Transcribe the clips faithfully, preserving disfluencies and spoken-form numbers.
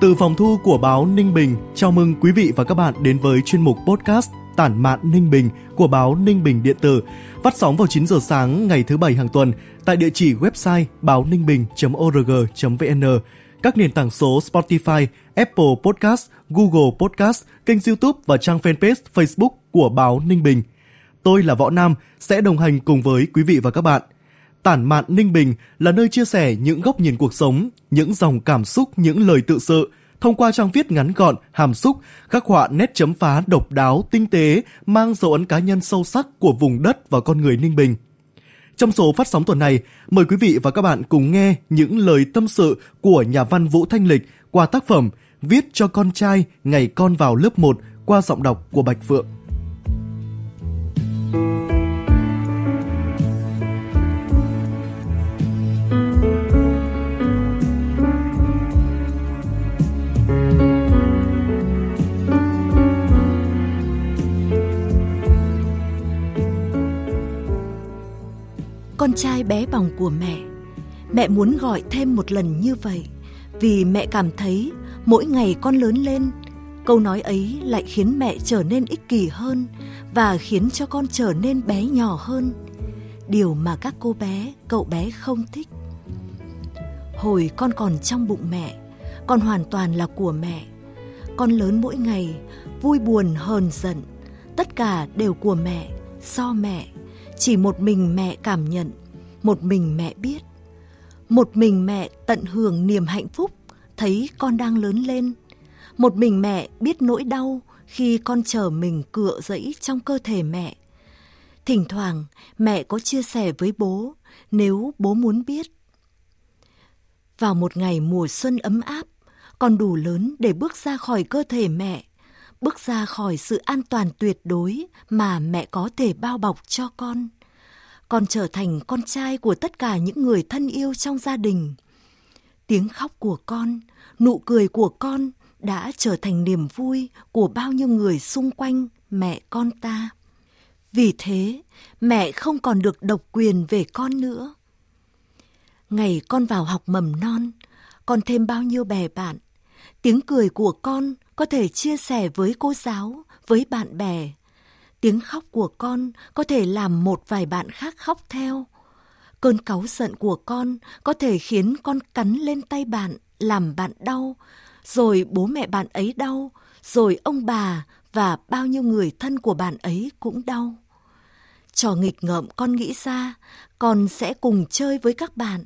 Từ phòng thu của báo Ninh Bình, chào mừng quý vị và các bạn đến với chuyên mục podcast Tản mạn Ninh Bình của báo Ninh Bình điện tử, phát sóng vào chín giờ sáng ngày thứ Bảy hàng tuần tại địa chỉ website báo ninh bình chấm org chấm vn, các nền tảng số Spotify, Apple Podcast, Google Podcast, kênh YouTube và trang fanpage Facebook của báo Ninh Bình. Tôi là Võ Nam sẽ đồng hành cùng với quý vị và các bạn. Tản mạn Ninh Bình là nơi chia sẻ những góc nhìn cuộc sống, những dòng cảm xúc, những lời tự sự thông qua trang viết ngắn gọn, hàm xúc, khắc họa nét chấm phá độc đáo, tinh tế, mang dấu ấn cá nhân sâu sắc của vùng đất và con người Ninh Bình. Trong số phát sóng tuần này, mời quý vị và các bạn cùng nghe những lời tâm sự của nhà văn Vũ Thanh Lịch qua tác phẩm Viết cho con trai ngày con vào lớp một qua giọng đọc của Bạch Phượng. Con trai bé bỏng của mẹ, mẹ muốn gọi thêm một lần như vậy vì mẹ cảm thấy mỗi ngày con lớn lên, câu nói ấy lại khiến mẹ trở nên ích kỷ hơn và khiến cho con trở nên bé nhỏ hơn, điều mà các cô bé, cậu bé không thích. Hồi con còn trong bụng mẹ, con hoàn toàn là của mẹ. Con lớn mỗi ngày, vui buồn hờn giận, tất cả đều của mẹ, do mẹ. Chỉ một mình mẹ cảm nhận, một mình mẹ biết. Một mình mẹ tận hưởng niềm hạnh phúc, thấy con đang lớn lên. Một mình mẹ biết nỗi đau khi con chờ mình cựa dẫy trong cơ thể mẹ. Thỉnh thoảng mẹ có chia sẻ với bố nếu bố muốn biết. Vào một ngày mùa xuân ấm áp, con đủ lớn để bước ra khỏi cơ thể mẹ. Bước ra khỏi sự an toàn tuyệt đối mà mẹ có thể bao bọc cho con. Con trở thành con trai của tất cả những người thân yêu trong gia đình. Tiếng khóc của con, nụ cười của con đã trở thành niềm vui của bao nhiêu người xung quanh mẹ con ta. Vì thế, mẹ không còn được độc quyền về con nữa. Ngày con vào học mầm non, con thêm bao nhiêu bè bạn. Tiếng cười của con có thể chia sẻ với cô giáo, với bạn bè. Tiếng khóc của con có thể làm một vài bạn khác khóc theo. Cơn cáu giận của con có thể khiến con cắn lên tay bạn, làm bạn đau, rồi bố mẹ bạn ấy đau, rồi ông bà và bao nhiêu người thân của bạn ấy cũng đau. Trò nghịch ngợm con nghĩ ra, con sẽ cùng chơi với các bạn.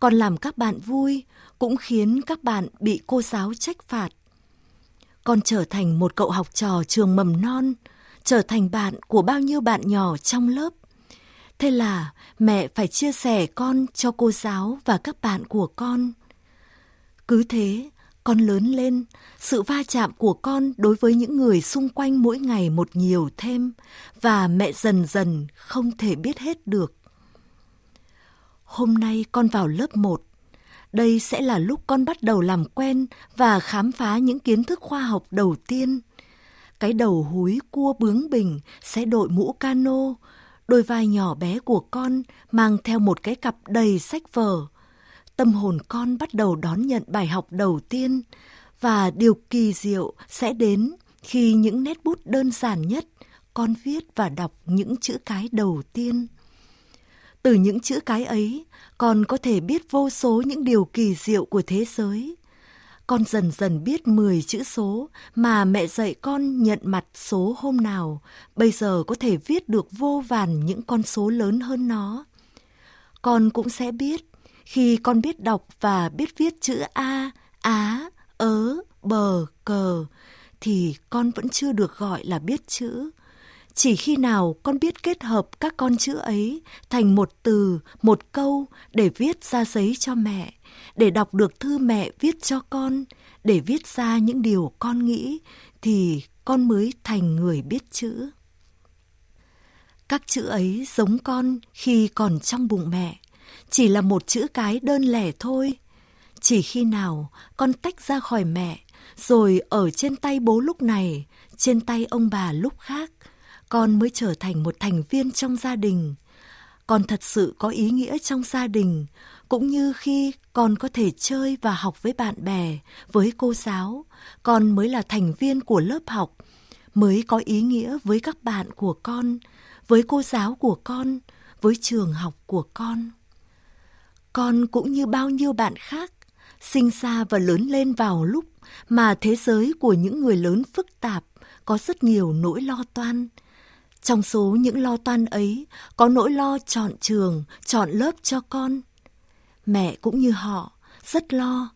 Con làm các bạn vui, cũng khiến các bạn bị cô giáo trách phạt. Con trở thành một cậu học trò trường mầm non, trở thành bạn của bao nhiêu bạn nhỏ trong lớp. Thế là mẹ phải chia sẻ con cho cô giáo và các bạn của con. Cứ thế, con lớn lên, sự va chạm của con đối với những người xung quanh mỗi ngày một nhiều thêm, và mẹ dần dần không thể biết hết được. Hôm nay con vào lớp một. Đây sẽ là lúc con bắt đầu làm quen và khám phá những kiến thức khoa học đầu tiên. Cái đầu húi cua bướng bỉnh sẽ đội mũ cano, đôi vai nhỏ bé của con mang theo một cái cặp đầy sách vở. Tâm hồn con bắt đầu đón nhận bài học đầu tiên, và điều kỳ diệu sẽ đến khi những nét bút đơn giản nhất con viết và đọc những chữ cái đầu tiên. Từ những chữ cái ấy, con có thể biết vô số những điều kỳ diệu của thế giới. Con dần dần biết mười chữ số mà mẹ dạy con nhận mặt số hôm nào, bây giờ có thể viết được vô vàn những con số lớn hơn nó. Con cũng sẽ biết, khi con biết đọc và biết viết chữ A, Á, Ớ, Bờ, Cờ, thì con vẫn chưa được gọi là biết chữ. Chỉ khi nào con biết kết hợp các con chữ ấy thành một từ, một câu để viết ra giấy cho mẹ, để đọc được thư mẹ viết cho con, để viết ra những điều con nghĩ thì con mới thành người biết chữ. Các chữ ấy giống con khi còn trong bụng mẹ, chỉ là một chữ cái đơn lẻ thôi. Chỉ khi nào con tách ra khỏi mẹ, rồi ở trên tay bố lúc này, trên tay ông bà lúc khác, con mới trở thành một thành viên trong gia đình. Con thật sự có ý nghĩa trong gia đình, cũng như khi con có thể chơi và học với bạn bè, với cô giáo, con mới là thành viên của lớp học, mới có ý nghĩa với các bạn của con, với cô giáo của con, với trường học của con. Con cũng như bao nhiêu bạn khác, sinh ra và lớn lên vào lúc mà thế giới của những người lớn phức tạp, có rất nhiều nỗi lo toan. Trong số những lo toan ấy, có nỗi lo chọn trường, chọn lớp cho con. Mẹ cũng như họ, rất lo.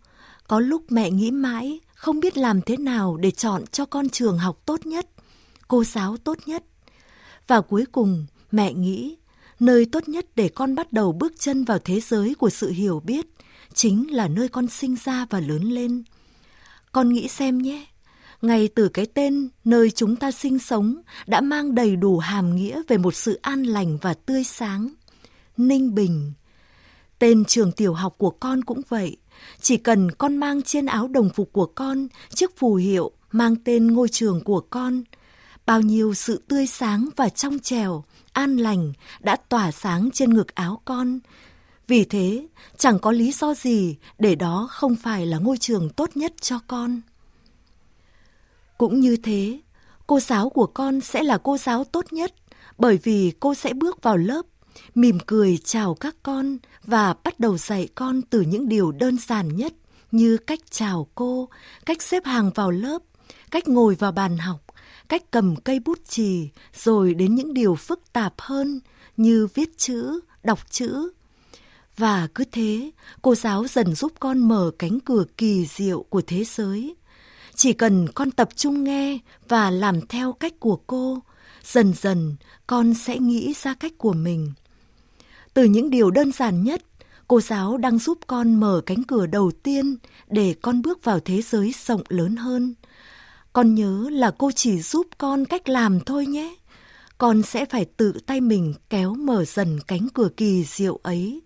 Có lúc mẹ nghĩ mãi, không biết làm thế nào để chọn cho con trường học tốt nhất, cô giáo tốt nhất. Và cuối cùng, mẹ nghĩ, nơi tốt nhất để con bắt đầu bước chân vào thế giới của sự hiểu biết, chính là nơi con sinh ra và lớn lên. Con nghĩ xem nhé, ngay từ cái tên nơi chúng ta sinh sống đã mang đầy đủ hàm nghĩa về một sự an lành và tươi sáng. Ninh Bình. Tên trường tiểu học của con cũng vậy. Chỉ cần con mang trên áo đồng phục của con chiếc phù hiệu mang tên ngôi trường của con, bao nhiêu sự tươi sáng và trong trẻo, an lành đã tỏa sáng trên ngực áo con. Vì thế, chẳng có lý do gì để đó không phải là ngôi trường tốt nhất cho con. Cũng như thế, cô giáo của con sẽ là cô giáo tốt nhất, bởi vì cô sẽ bước vào lớp, mỉm cười chào các con và bắt đầu dạy con từ những điều đơn giản nhất như cách chào cô, cách xếp hàng vào lớp, cách ngồi vào bàn học, cách cầm cây bút chì, rồi đến những điều phức tạp hơn như viết chữ, đọc chữ. Và cứ thế, cô giáo dần giúp con mở cánh cửa kỳ diệu của thế giới. Chỉ cần con tập trung nghe và làm theo cách của cô, dần dần con sẽ nghĩ ra cách của mình. Từ những điều đơn giản nhất, cô giáo đang giúp con mở cánh cửa đầu tiên để con bước vào thế giới rộng lớn hơn. Con nhớ là cô chỉ giúp con cách làm thôi nhé. Con sẽ phải tự tay mình kéo mở dần cánh cửa kỳ diệu ấy.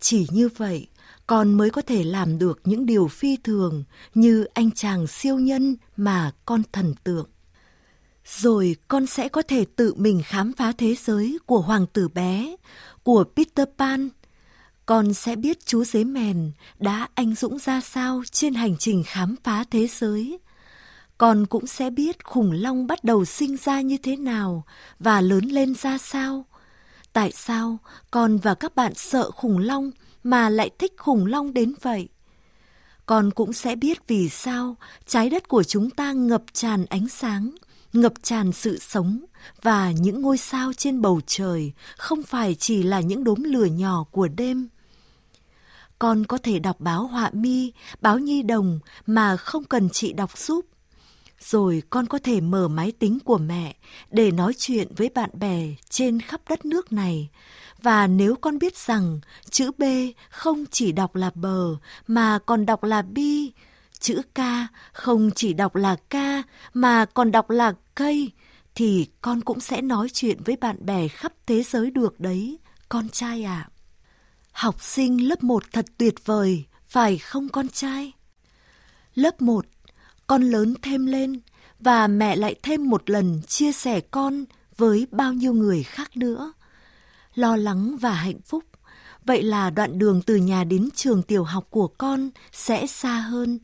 Chỉ như vậy, con mới có thể làm được những điều phi thường như anh chàng siêu nhân mà con thần tượng. Rồi con sẽ có thể tự mình khám phá thế giới của hoàng tử bé, của Peter Pan. Con sẽ biết chú dế mèn đã anh dũng ra sao trên hành trình khám phá thế giới. Con cũng sẽ biết khủng long bắt đầu sinh ra như thế nào và lớn lên ra sao. Tại sao con và các bạn sợ khủng long mà lại thích khủng long đến vậy? Con cũng sẽ biết vì sao trái đất của chúng ta ngập tràn ánh sáng, ngập tràn sự sống và những ngôi sao trên bầu trời không phải chỉ là những đốm lửa nhỏ của đêm. Con có thể đọc báo Họa Mi, báo Nhi Đồng mà không cần chị đọc giúp. Rồi con có thể mở máy tính của mẹ để nói chuyện với bạn bè trên khắp đất nước này. Và nếu con biết rằng chữ B không chỉ đọc là bờ mà còn đọc là bi, chữ K không chỉ đọc là ca mà còn đọc là cây, thì con cũng sẽ nói chuyện với bạn bè khắp thế giới được đấy, con trai ạ. À. Học sinh lớp một thật tuyệt vời, phải không con trai? Lớp một, con lớn thêm lên và mẹ lại thêm một lần chia sẻ con với bao nhiêu người khác nữa. Lo lắng và hạnh phúc, vậy là đoạn đường từ nhà đến trường tiểu học của con sẽ xa hơn,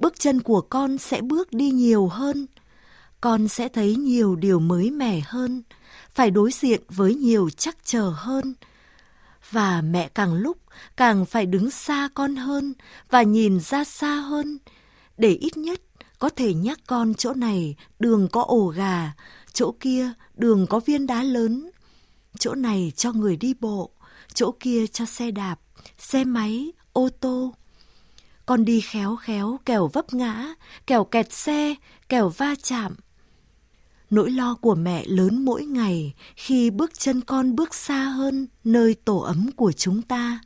bước chân của con sẽ bước đi nhiều hơn, con sẽ thấy nhiều điều mới mẻ hơn, phải đối diện với nhiều trắc trở hơn. Và mẹ càng lúc càng phải đứng xa con hơn và nhìn ra xa hơn, để ít nhất có thể nhắc con chỗ này đường có ổ gà, chỗ kia đường có viên đá lớn, chỗ này cho người đi bộ, chỗ kia cho xe đạp, xe máy, ô tô. Con đi khéo khéo kẻo vấp ngã, kẻo kẹt xe, kẻo va chạm. Nỗi lo của mẹ lớn mỗi ngày khi bước chân con bước xa hơn nơi tổ ấm của chúng ta.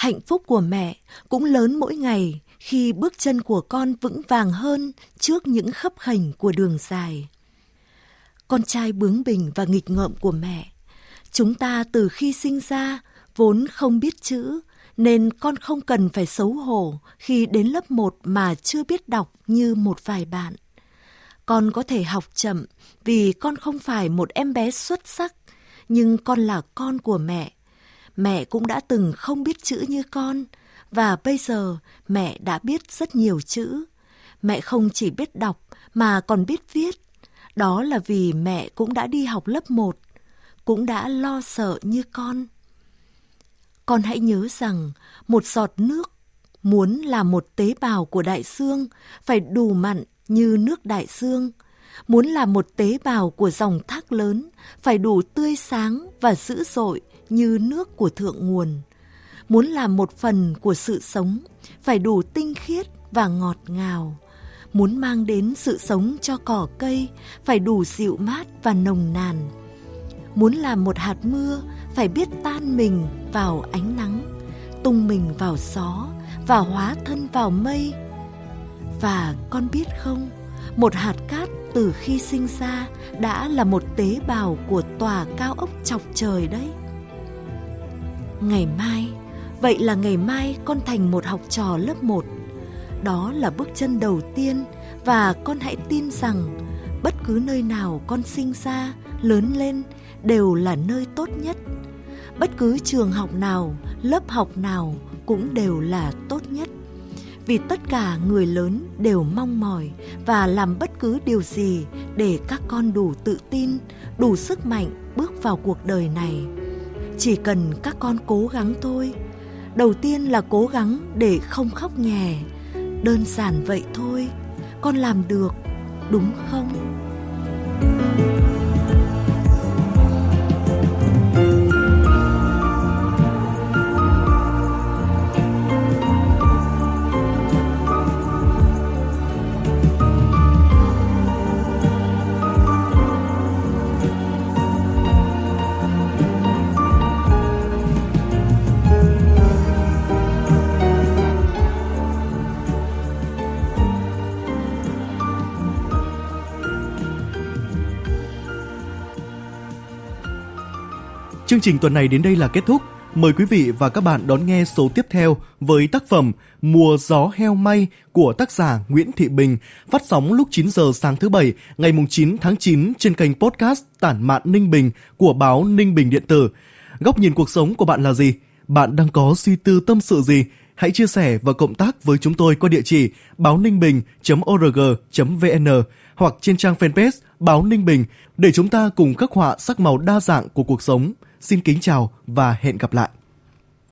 Hạnh phúc của mẹ cũng lớn mỗi ngày khi bước chân của con vững vàng hơn trước những khấp khềnh của đường dài. Con trai bướng bỉnh và nghịch ngợm của mẹ, chúng ta từ khi sinh ra vốn không biết chữ, nên con không cần phải xấu hổ khi đến lớp một mà chưa biết đọc như một vài bạn. Con có thể học chậm vì con không phải một em bé xuất sắc, nhưng con là con của mẹ. Mẹ cũng đã từng không biết chữ như con, và bây giờ mẹ đã biết rất nhiều chữ. Mẹ không chỉ biết đọc mà còn biết viết. Đó là vì mẹ cũng đã đi học lớp một, cũng đã lo sợ như con. Con hãy nhớ rằng một giọt nước muốn là một tế bào của đại dương phải đủ mặn như nước đại dương. Muốn là một tế bào của dòng thác lớn phải đủ tươi sáng và dữ dội như nước của thượng nguồn. Muốn là một phần của sự sống phải đủ tinh khiết và ngọt ngào. Muốn mang đến sự sống cho cỏ cây phải đủ dịu mát và nồng nàn. Muốn là một hạt mưa phải biết tan mình vào ánh nắng, tung mình vào gió và hóa thân vào mây. Và con biết không, một hạt cát từ khi sinh ra đã là một tế bào của tòa cao ốc chọc trời đấy. Ngày mai, vậy là ngày mai con thành một học trò lớp một. Đó là bước chân đầu tiên, và con hãy tin rằng bất cứ nơi nào con sinh ra, lớn lên đều là nơi tốt nhất. Bất cứ trường học nào, lớp học nào cũng đều là tốt nhất. Vì tất cả người lớn đều mong mỏi và làm bất cứ điều gì để các con đủ tự tin, đủ sức mạnh bước vào cuộc đời này. Chỉ cần các con cố gắng thôi. Đầu tiên là cố gắng để không khóc nhè. Đơn giản vậy thôi. Con làm được, đúng không? Chương trình tuần này đến đây là kết thúc. Mời quý vị và các bạn đón nghe số tiếp theo với tác phẩm Mùa gió heo may của tác giả Nguyễn Thị Bình, phát sóng lúc chín giờ sáng thứ Bảy, ngày chín tháng chín trên kênh podcast Tản mạn Ninh Bình của báo Ninh Bình Điện tử. Góc nhìn cuộc sống của bạn là gì? Bạn đang có suy tư tâm sự gì? Hãy chia sẻ và cộng tác với chúng tôi qua địa chỉ báo ninh bình chấm org chấm vn hoặc trên trang fanpage Báo Ninh Bình để chúng ta cùng khắc họa sắc màu đa dạng của cuộc sống. Xin kính chào và hẹn gặp lại.